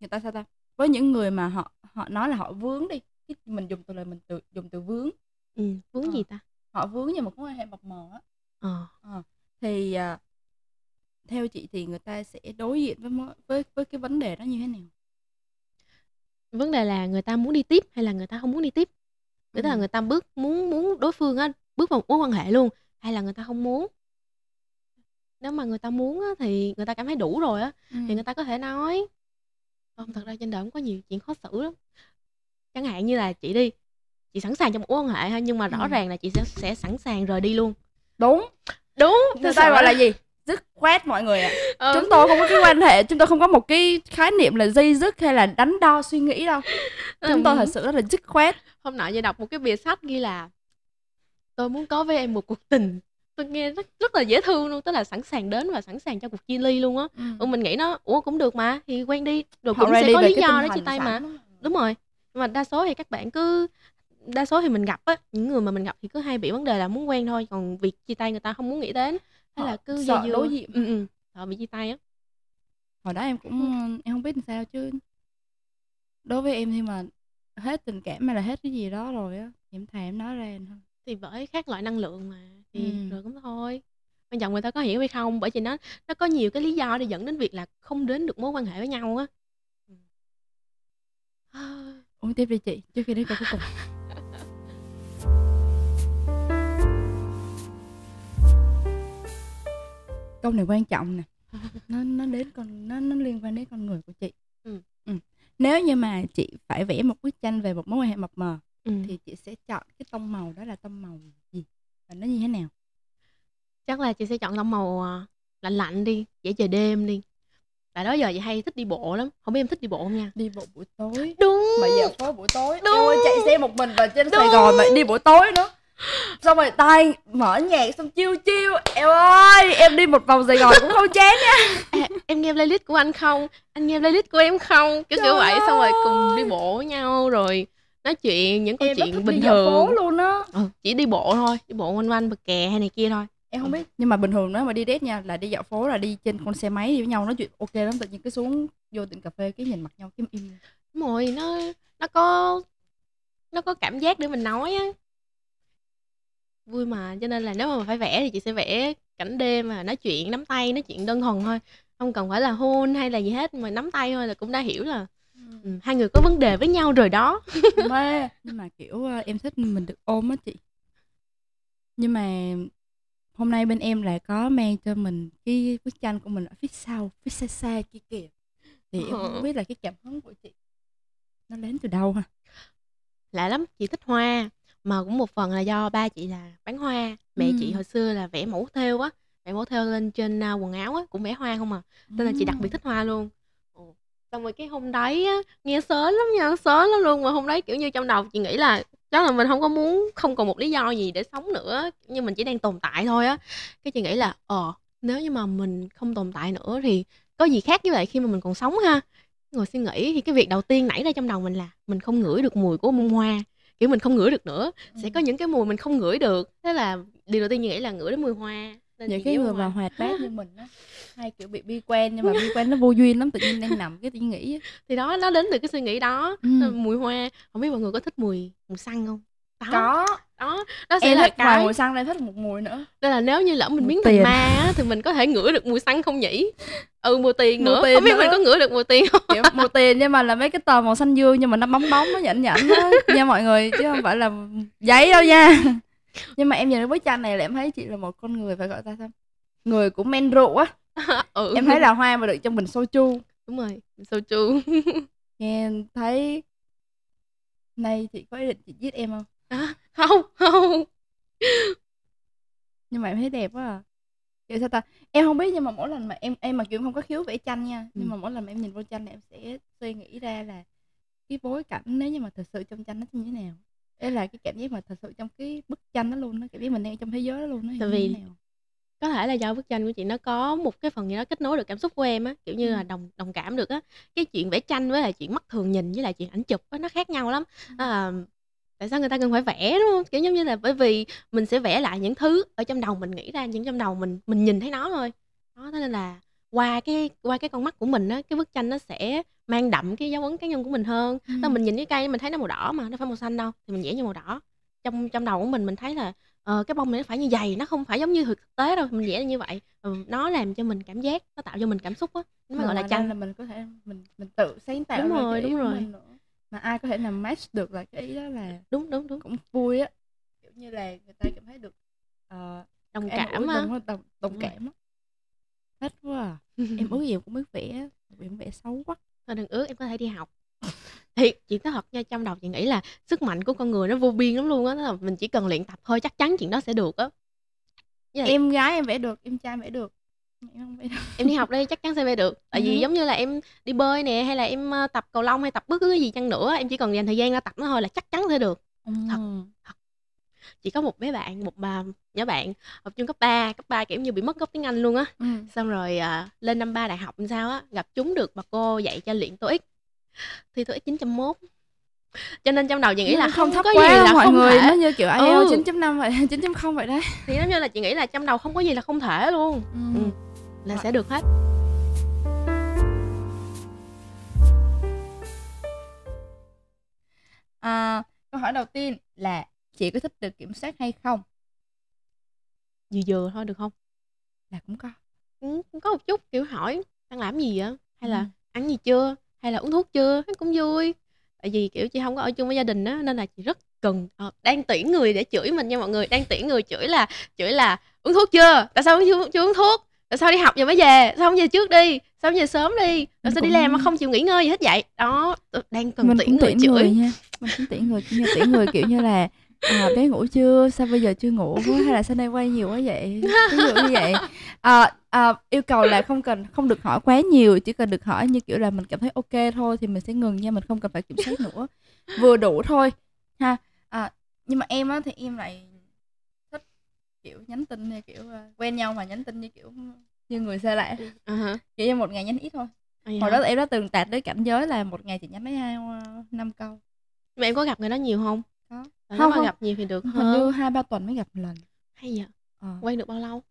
người ta sao ta? Với những người mà họ họ nói là họ vướng đi, mình dùng từ là mình từ, dùng từ vướng. Ừ, vướng ờ, gì ta? Họ vướng vào một mối quan hệ mập mờ á. Ờ. Ờ, thì uh, theo chị thì người ta sẽ đối diện với với với cái vấn đề đó như thế nào? Vấn đề là người ta muốn đi tiếp hay là người ta không muốn đi tiếp? Tức ừ. là người ta bước muốn muốn đối phương á, bước vào một mối quan hệ luôn, hay là người ta không muốn? Nếu mà người ta muốn á, thì người ta cảm thấy đủ rồi á, ừ. thì người ta có thể nói. Không, thật ra trên đời cũng có nhiều chuyện khó xử lắm. Chẳng hạn như là chị đi, chị sẵn sàng cho một mối quan hệ ha, nhưng mà ừ. rõ ràng là chị sẽ sẽ sẵn sàng rời đi luôn. Đúng. Đúng. Người ta gọi là gì? Dứt khoát mọi người ạ. À. Ừ. Chúng tôi không có cái quan hệ, chúng tôi không có một cái khái niệm là dây dứt hay là đánh đo suy nghĩ đâu. Chúng ừ. tôi thật sự rất là dứt khoát. Hôm nọ tôi đọc một cái bìa sách ghi là tôi muốn có với em một cuộc tình tôi nghe rất, rất là dễ thương luôn, tức là sẵn sàng đến và sẵn sàng cho cuộc chia ly luôn á. Ừ. Ừ, mình nghĩ nó ủa cũng được mà, thì quen đi rồi cũng sẽ có lý do để chia tay mà. Đúng rồi, nhưng mà đa số thì các bạn cứ đa số thì mình gặp á, những người mà mình gặp thì cứ hay bị vấn đề là muốn quen thôi, còn việc chia tay người ta không muốn nghĩ đến, hay là cứ sợ đối diện, ừ, ừ, sợ bị chia tay á. Hồi đó em cũng em không biết làm sao, chứ đối với em thì mà hết tình cảm hay là hết cái gì đó rồi á, em thà em nói ra thôi. Thì bởi khác loại năng lượng mà, thì ừ. rồi cũng thôi. Quan trọng người ta có hiểu hay không, bởi vì nó nó có nhiều cái lý do để dẫn đến việc là không đến được mối quan hệ với nhau á. Uống tiếp đi chị, trước khi đến câu cuối cùng. Câu này quan trọng nè, nó nó đến con nó nó liên quan đến con người của chị. Ừ. Ừ. Nếu như mà chị phải vẽ một bức tranh về một mối quan hệ mập mờ, ừ. thì chị sẽ chọn cái tông màu đó là tông màu gì và nó như thế nào? Chắc là chị sẽ chọn tông màu lạnh lạnh đi, dễ trời đêm đi. Tại đó giờ chị hay thích đi bộ lắm, không biết em thích đi bộ không nha? Đi bộ buổi tối. Đúng. Mà giờ phố buổi tối. Đúng. Em ơi, chạy xe một mình vào trên Sài Gòn mà đi buổi tối nữa. Xong rồi tai mở nhạc xong chiêu chiêu. Em ơi, em đi một vòng Sài Gòn cũng không chán nha. À, em nghe playlist của anh không? Anh nghe playlist của em không? Kiểu kiểu vậy, xong rồi cùng đi bộ với nhau rồi nói chuyện những câu em chuyện bình thường luôn á. Ừ, chỉ đi bộ thôi, đi bộ quanh quanh bờ kè hay này kia thôi. Em không biết, nhưng mà bình thường nếu mà đi date nha là đi dạo phố là đi trên con xe máy đi với nhau nói chuyện ok lắm, tự nhiên cái xuống vô tiệm cà phê cái nhìn mặt nhau cái im. Đúng rồi, nó nó có nó có cảm giác để mình nói á, vui mà. Cho nên là nếu mà phải vẽ thì chị sẽ vẽ cảnh đêm mà nói chuyện nắm tay, nói chuyện đơn thuần thôi, không cần phải là hôn hay là gì hết, mà nắm tay thôi là cũng đã hiểu là ừ. hai người có vấn đề với nhau rồi đó. Mê. Nhưng mà kiểu em thích mình được ôm á chị. Nhưng mà hôm nay bên em lại có mang cho mình cái bức tranh của mình ở phía sau, phía xa xa kia kìa. Thì em không biết là cái cảm hứng của chị nó đến từ đâu ha? Lạ lắm, chị thích hoa. Mà cũng một phần là do ba chị là bán hoa. Mẹ ừ. chị hồi xưa là vẽ mẫu thêu á, vẽ mẫu thêu lên trên quần áo á, cũng vẽ hoa không à. Nên là chị đặc biệt thích hoa luôn. Xong rồi cái hôm đấy á, nghe sớm lắm nha, sớm lắm luôn. Mà hôm đấy kiểu như trong đầu chị nghĩ là chắc là mình không có muốn, không còn một lý do gì để sống nữa, nhưng mình chỉ đang tồn tại thôi á. Cái chị nghĩ là ờ, nếu như mà mình không tồn tại nữa thì có gì khác với lại khi mà mình còn sống ha. Ngồi suy nghĩ thì cái việc đầu tiên nảy ra trong đầu mình là mình không ngửi được mùi của bông hoa. Kiểu mình không ngửi được nữa, ừ. sẽ có những cái mùi mình không ngửi được. Thế là điều đầu tiên chị nghĩ là ngửi đến mùi hoa. Nên những cái người mà hoạt bát như mình á, hay kiểu bị bi quen, nhưng mà bi quen nó vô duyên lắm, tự nhiên đang nằm cái tự nhiên nghĩ. Thì đó, nó đến từ cái suy nghĩ đó, ừ. mùi hoa. Không biết mọi người có thích mùi mùi xăng không? Đó. Có. Đó, đó sẽ em là thích cái ngoài mùi xăng này thích một mùi nữa. Nên là nếu như lỡ mình mùi biến thành ma á thì mình có thể ngửi được mùi xăng không nhỉ? Ừ, mùi tiền mùi nữa. Tiền không biết nữa. Mình có ngửi được mùi tiền không? Kiểu mùi tiền nhưng mà là mấy cái tờ màu xanh dương nhưng mà nó bóng bóng, nó nhẵn nhẵn á nha mọi người, chứ không phải là giấy đâu nha. Nhưng mà em nhìn thấy bức tranh này là em thấy chị là một con người, phải gọi ta xem, người của men rượu á. Ừ. Em thấy là hoa mà được trong bình soju. Đúng rồi, soju. Nghe thấy nay chị có ý định chị giết em không? À, không, không. Nhưng mà em thấy đẹp quá à. Kiểu sao ta? Em không biết, nhưng mà mỗi lần mà em em mà kiểu không có khiếu vẽ tranh nha, nhưng ừ. mà mỗi lần mà em nhìn vô tranh này em sẽ suy nghĩ ra là cái bối cảnh nếu như mà thực sự trong tranh nó như thế nào. Đấy là cái cảm giác mà thật sự trong cái bức tranh đó luôn, nó cảm giác mình đang trong thế giới đó luôn. Nó tại vì có thể là do bức tranh của chị nó có một cái phần gì đó kết nối được cảm xúc của em á, kiểu như ừ. là đồng đồng cảm được á. Cái chuyện vẽ tranh với lại chuyện mắt thường nhìn với lại chuyện ảnh chụp á, nó khác nhau lắm. Ừ. À, tại sao người ta cần phải vẽ đúng không? Kiểu giống như là bởi vì mình sẽ vẽ lại những thứ ở trong đầu mình nghĩ ra, những trong đầu mình mình nhìn thấy nó thôi. Đó, thế nên là qua cái qua cái con mắt của mình á, cái bức tranh nó sẽ mang đậm cái dấu ấn cá nhân của mình hơn. Ừ. Nên mình nhìn cái cây mình thấy nó màu đỏ mà, nó phải màu xanh đâu, thì mình vẽ như màu đỏ. Trong trong đầu của mình mình thấy là uh, cái bông này nó phải như vậy, nó không phải giống như thực tế đâu, mình vẽ như vậy. Ừ, nó làm cho mình cảm giác, nó tạo cho mình cảm xúc á, nó mới gọi là tranh. Là mình có thể mình mình tự sáng tạo. Đúng rồi, đúng rồi. Mà ai có thể làm match được là cái ý đó là đúng đúng đúng cũng vui á. Kiểu như là người ta cảm thấy được uh, đồng cảm á, đồng đồng cảm á. Thích quá à. Em ước gì cũng biết vẽ, em vẽ xấu quá. Thôi đừng ước, em có thể đi học. Thì chuyện đó thật nha, trong đầu chị nghĩ là sức mạnh của con người nó vô biên lắm luôn á, là mình chỉ cần luyện tập thôi, chắc chắn chuyện đó sẽ được á. Em gái em vẽ được, em trai vẽ được. Em không vẽ được. Em đi học đây chắc chắn sẽ vẽ được. Tại vì ừ. giống như là em đi bơi nè, hay là em tập cầu lông hay tập bất cứ cái gì chăng nữa, em chỉ cần dành thời gian ra tập nó thôi là chắc chắn sẽ được. Thật. Thật. chỉ có một bé bạn, một bà nhỏ bạn học chung cấp ba, cấp ba kiểu như bị mất gốc tiếng Anh luôn á. Ừ. Xong rồi à, lên năm ba đại học làm sao á, gặp chúng được bà cô dạy cho luyện TOEIC, thi TOEIC chín chấm một. Cho nên trong đầu chị nghĩ là không, không có quá gì là mọi không người thể. Nó như kiểu ai eo chín chấm năm vậy, chín chấm không vậy đấy. Thì giống như là chị nghĩ là trong đầu không có gì là không thể luôn. Ừ. Ừ. Là rồi. Sẽ được hết. À, câu hỏi đầu tiên là chị có thích được kiểm soát hay không? Vừa vừa thôi được không? Là cũng có. Ừ, cũng có một chút kiểu hỏi đang làm gì vậy? Hay là ừ. ăn gì chưa? Hay là uống thuốc chưa? Nó cũng vui. Tại vì kiểu chị không có ở chung với gia đình á, nên là chị rất cần à, đang tuyển người để chửi mình nha mọi người. Đang tuyển người chửi là chửi là uống thuốc chưa? Tại sao chưa, chưa uống thuốc? Tại sao đi học giờ mới về? Sao không về trước đi? Sao không về sớm đi? Tại sao cũng... đi làm mà không chịu nghỉ ngơi gì hết vậy? Đó, đang cần mình tuyển người tuyển chửi người nha. Mình cũng tuyển người như tuyển người kiểu như là à, bé ngủ chưa? Sao bây giờ chưa ngủ quá? Hay là sao nay quay nhiều quá vậy? Ví dụ như vậy. À, à, yêu cầu là không cần không được hỏi quá nhiều, chỉ cần được hỏi như kiểu là mình cảm thấy ok thôi thì mình sẽ ngừng nha, mình không cần phải kiểm soát nữa, vừa đủ thôi ha. À, nhưng mà em á thì em lại thích kiểu nhắn tin như kiểu quen nhau mà nhắn tin như kiểu như người xa lạ, uh-huh. kiểu như một ngày nhắn ít thôi. Uh-huh. Hồi đó em đã từng đạt đến cảnh giới là một ngày chỉ nhắn mấy hai năm câu. Mà em có gặp người đó nhiều không? Có. Nếu không, mà không. Gặp nhiều thì được hơn. Hình như hai ba tuần mới gặp một lần. Hay vậy? Ờ. Quen được bao lâu?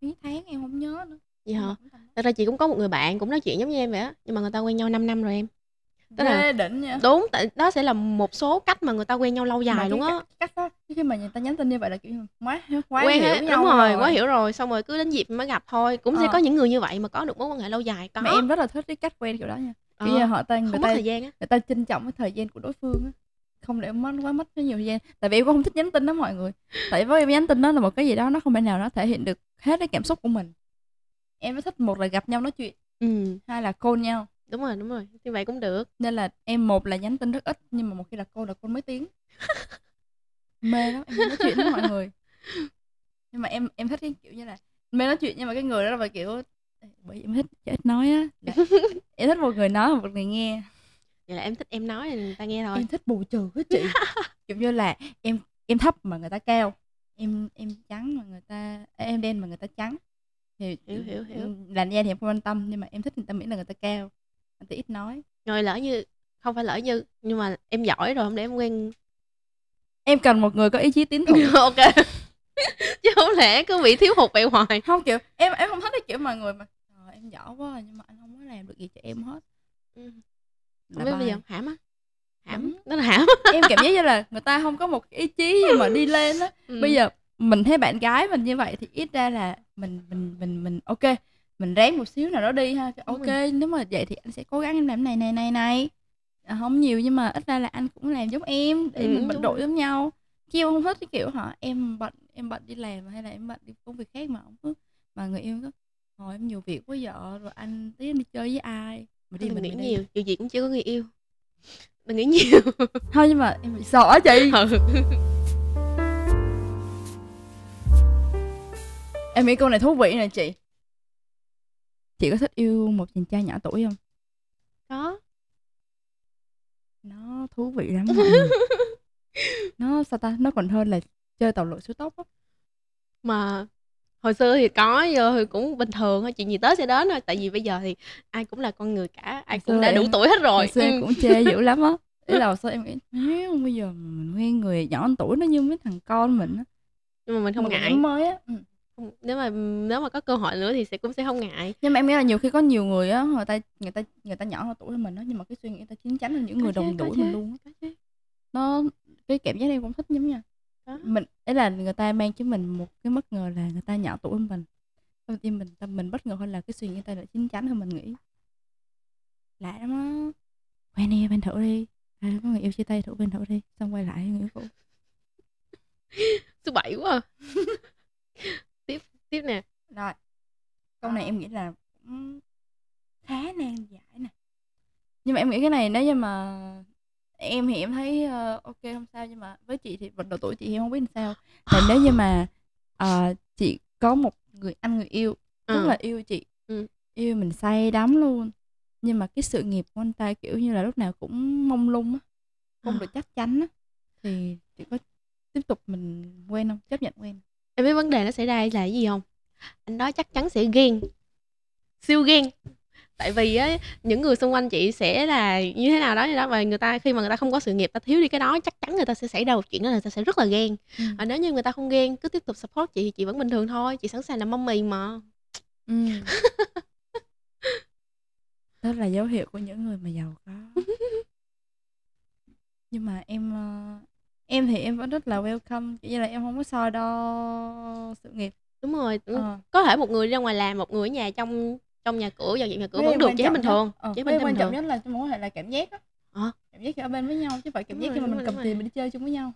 Mấy tháng em không nhớ nữa. Vậy hả? Thật ra chị cũng có một người bạn cũng nói chuyện giống như em vậy á, nhưng mà người ta quen nhau năm năm rồi em. Tức là đỉnh nha. Đúng, tại đó sẽ là một số cách mà người ta quen nhau lâu dài luôn á. Cách đó, khi mà người ta nhắn tin như vậy là kiểu quá quá quen hiểu hết, nhau đúng rồi, rồi, quá hiểu rồi, xong rồi cứ đến dịp mới gặp thôi. Cũng ờ. sẽ có những người như vậy mà có được mối quan hệ lâu dài có. Mà em rất là thích cái cách quen kiểu đó nha. Ờ. Kiểu như họ ta người ta, thời gian người ta trân trọng cái thời gian của đối phương á. Không để mất quá mất nhiều thời gian. Tại vì em cũng không thích nhắn tin đó mọi người. Tại với em nhắn tin đó là một cái gì đó nó không thể nào nó thể hiện được hết cái cảm xúc của mình. Em mới thích một là gặp nhau nói chuyện, ừ. hai là call nhau. Đúng rồi, đúng rồi. Như vậy cũng được. Nên là em một là nhắn tin rất ít, nhưng mà một khi là call là call mấy tiếng. Mê lắm, em nói chuyện với mọi người. Nhưng mà em em thích cái kiểu như là mê nói chuyện, nhưng mà cái người đó là kiểu bởi vì em thích ít nói á. Em thích một người nói, một người nghe. Vậy là em thích em nói thì người ta nghe thôi. Em thích bù trừ hết chị. Kiểu như là em em thấp mà người ta cao, em em trắng mà người ta em đen mà người ta trắng. Thì hiểu hiểu hiểu. Làn da thì em không quan tâm, nhưng mà em thích người ta miễn là người ta cao, người ta ít nói. Rồi lỡ như không phải lỡ như nhưng mà em giỏi rồi không để em quen. Em cần một người có ý chí tiến thủ. Ok. Chứ không lẽ cứ bị thiếu hụt vậy hoài. Không kiểu em em không thích cái kiểu mọi người mà trời em giỏi quá nhưng mà anh không có làm được gì cho em hết. Ừ. Không biết bây giờ hãm á, hãm đó là hãm. Em cảm giác như là người ta không có một ý chí gì mà đi lên á. Ừ. Bây giờ mình thấy bạn gái mình như vậy thì ít ra là mình mình mình mình ok mình ráng một xíu nào đó đi ha. Đúng ok rồi. Nếu mà vậy thì anh sẽ cố gắng em làm này này này này à, không nhiều nhưng mà ít ra là anh cũng làm giúp em để ừ, mình bận rộn giống nhau. Chứ không thích cái kiểu hả em bận em bận đi làm hay là em bận đi công việc khác mà không cứ mà người yêu cứ hồi em nhiều việc quá vợ rồi anh tí đi chơi với ai. Mà đi mình nghĩ nhiều, dù gì cũng chưa có người yêu. Mình nghĩ nhiều. Thôi nhưng mà em bị sợ chị. Ừ. Em nghĩ câu này thú vị nè chị. Chị có thích yêu một chàng trai nhỏ tuổi không? Có. Nó thú vị lắm. Nó sao ta, nó còn hơn là chơi tàu lượn siêu tốc á. Mà hồi xưa thì có, giờ thì cũng bình thường thôi. Chuyện gì tới sẽ đến thôi. Tại vì bây giờ thì ai cũng là con người cả. Ai cũng đã em, đủ tuổi hết rồi. Hồi xưa em cũng chê dữ lắm á. Ý là hồi xưa em nghĩ bây giờ mình quen người nhỏ hơn tuổi nó như mấy thằng con mình á. Nhưng mà mình không mình ngại mới á. Ừ. Nếu mà nếu mà có cơ hội nữa thì sẽ cũng sẽ không ngại. Nhưng mà em nghĩ là nhiều khi có nhiều người á người ta người ta người ta nhỏ hơn tuổi hơn mình á, nhưng mà cái suy nghĩ người ta chín chắn hơn những người đồng tuổi mình luôn á. Nó cái cảm giác em cũng thích lắm nha. Đó. Mình ấy là người ta mang cho mình một cái bất ngờ là người ta nhỏ tuổi hơn mình, trong tim mình tâm mình bất ngờ hơn là cái suy nghĩ người ta đã chín chắn hơn mình nghĩ. Lạ lắm á. Quen đi bên thử đi, ai có người yêu chia tay thử bên thử đi, xong quay lại người yêu cũ. Số bảy quá. À. tiếp tiếp nè. Rồi câu này em nghĩ là cũng khá nan giải nè. Nhưng mà em nghĩ cái này nếu như mà em thì em thấy uh, ok không sao, nhưng mà với chị thì vận độ tuổi chị em không biết làm sao. Là nếu như mà uh, chị có một người anh người yêu rất ừ. là yêu chị, ừ. yêu mình say đắm luôn, nhưng mà cái sự nghiệp của anh ta kiểu như là lúc nào cũng mông lung á, không được chắc chắn á, thì chị có tiếp tục mình quen không? Chấp nhận quen. Em biết vấn đề nó xảy ra là cái gì không? Anh đó chắc chắn sẽ ghen. Siêu ghen. Tại vì á, những người xung quanh chị sẽ là như thế nào đó gì đó, và người ta khi mà người ta không có sự nghiệp, ta thiếu đi cái đó, chắc chắn người ta sẽ xảy ra một chuyện đó là người ta sẽ rất là ghen. Ừ. Và nếu như người ta không ghen, cứ tiếp tục support chị thì chị vẫn bình thường thôi, chị sẵn sàng làm mâm mì mà. Ừ. Đó là dấu hiệu của những người mà giàu có. Nhưng mà em em thì em vẫn rất là welcome, chỉ như là em không có so đo sự nghiệp. Đúng rồi. À. Có thể một người ra ngoài làm, một người ở nhà trong trong nhà cửa, dọn dẹp nhà cửa vẫn được, chỉ bình thường. Ờ, chỉ bình quan trọng nhất là trong mối quan hệ là cảm giác á. À. Cảm giác khi ở bên với nhau chứ phải cảm đúng giác rồi, khi mà mình rồi, cầm tiền mình đi chơi chung với nhau.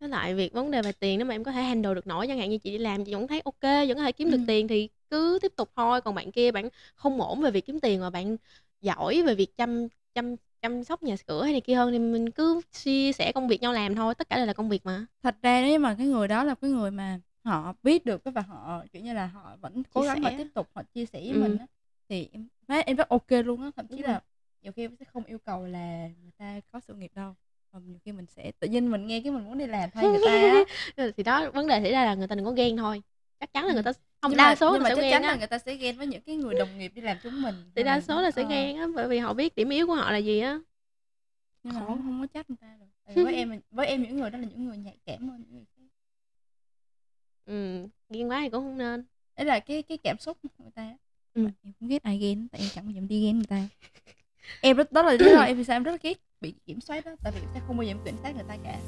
Với lại việc vấn đề về tiền nếu mà em có thể handle được nổi, chẳng hạn như chị đi làm chị vẫn thấy ok, vẫn có thể kiếm ừ. được tiền thì cứ tiếp tục thôi. Còn bạn kia bạn không ổn về việc kiếm tiền mà bạn giỏi về việc chăm chăm chăm sóc nhà cửa hay này kia hơn thì mình cứ chia sẻ công việc nhau làm thôi, tất cả đều là công việc mà. Thật ra nếu mà cái người đó là cái người mà họ biết được cái và họ kiểu như là họ vẫn cố gắng và tiếp tục họ chia sẻ với ừ. mình á, thì em phát em rất ok luôn á. Thậm chí là nhiều khi em sẽ không yêu cầu là người ta có sự nghiệp đâu, mà nhiều khi mình sẽ tự nhiên mình nghe cái mình muốn đi làm thay người ta á. Thì đó, vấn đề xảy ra là người ta đừng có ghen thôi, chắc chắn là người ta không nhưng đa mà, số nhưng mà sẽ chắc chắn á. Là người ta sẽ ghen với những cái người đồng nghiệp đi làm chúng mình thì đa số là sẽ ờ. ghen á, bởi vì họ biết điểm yếu của họ là gì á. Nhưng mà không, không có trách người ta được. Với em với em những người đó là những người nhạy cảm hơn. Ừ, ghen quá thì cũng không nên. Đấy là cái cái cảm xúc của người ta. Ừ. Em cũng ghét ai ghen, tại em chẳng bao giờ đi ghen người ta. Em rất, đó là lý do em vì sao em rất ghét bị kiểm soát đó, tại vì em sẽ không bao giờ em kiểm soát người ta cả.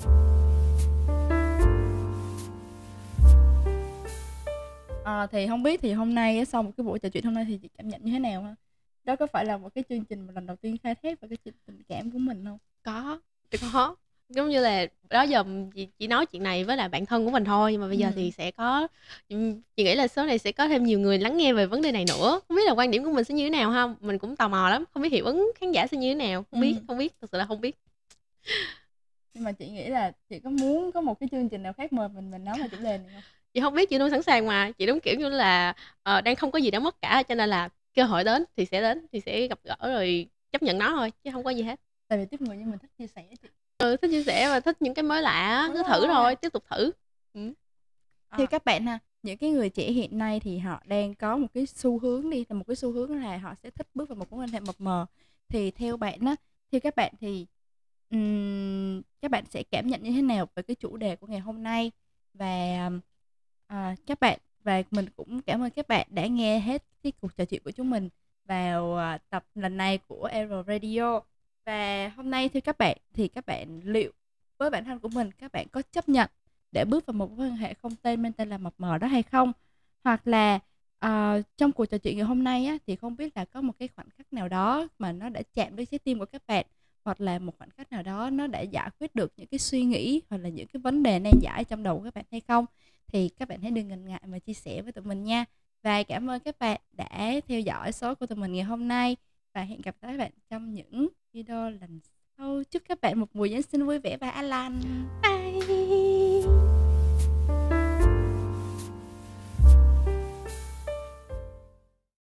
À, thì không biết thì hôm nay sau một cái buổi trò chuyện hôm nay thì chị cảm nhận như thế nào ha? Đó có phải là một cái chương trình mà lần đầu tiên khai thác về cái chuyện tình cảm của mình không? Có, có. Giống như là đó giờ chị, chị nói chuyện này với lại bạn thân của mình thôi, nhưng mà bây giờ ừ. thì sẽ có, chị nghĩ là số này sẽ có thêm nhiều người lắng nghe về vấn đề này nữa. Không biết là quan điểm của mình sẽ như thế nào ha, mình cũng tò mò lắm, không biết hiệu ứng khán giả sẽ như thế nào, không biết, ừ. không biết, thật sự là không biết. Nhưng mà chị nghĩ là chị có muốn có một cái chương trình nào khác mời mình mình nói về chủ đề này không? Chị không biết, chị luôn sẵn sàng mà, chị đúng kiểu như là uh, đang không có gì đã mất cả, cho nên là cơ hội đến thì sẽ đến, thì sẽ gặp gỡ rồi chấp nhận nó thôi, chứ không có gì hết. Tại vì tiếp người như mình thích chia sẻ chị. Ừ, thích chia sẻ và thích những cái mới lạ, cứ thử thôi, tiếp tục thử. Ừ. Thì các bạn ha, những cái người trẻ hiện nay thì họ đang có một cái xu hướng đi, là một cái xu hướng là họ sẽ thích bước vào một mối quan hệ mập mờ. Thì theo bạn á, thì các bạn thì um, các bạn sẽ cảm nhận như thế nào về cái chủ đề của ngày hôm nay? Và uh, các bạn, và mình cũng cảm ơn các bạn đã nghe hết cái cuộc trò chuyện của chúng mình vào uh, tập lần này của E'rror Radio. Và hôm nay thưa các bạn, thì các bạn liệu với bản thân của mình, các bạn có chấp nhận để bước vào một mối quan hệ không tên mang tên là mập mờ đó hay không? Hoặc là uh, trong cuộc trò chuyện ngày hôm nay á, thì không biết là có một cái khoảnh khắc nào đó mà nó đã chạm đến trái tim của các bạn, hoặc là một khoảnh khắc nào đó nó đã giải quyết được những cái suy nghĩ hoặc là những cái vấn đề nan giải trong đầu của các bạn hay không? Thì các bạn hãy đừng ngần ngại mà chia sẻ với tụi mình nha. Và cảm ơn các bạn đã theo dõi số của tụi mình ngày hôm nay. Và hẹn gặp lại các bạn trong những video lần sau. Chúc các bạn một mùa Giáng sinh vui vẻ và an lành. Bye.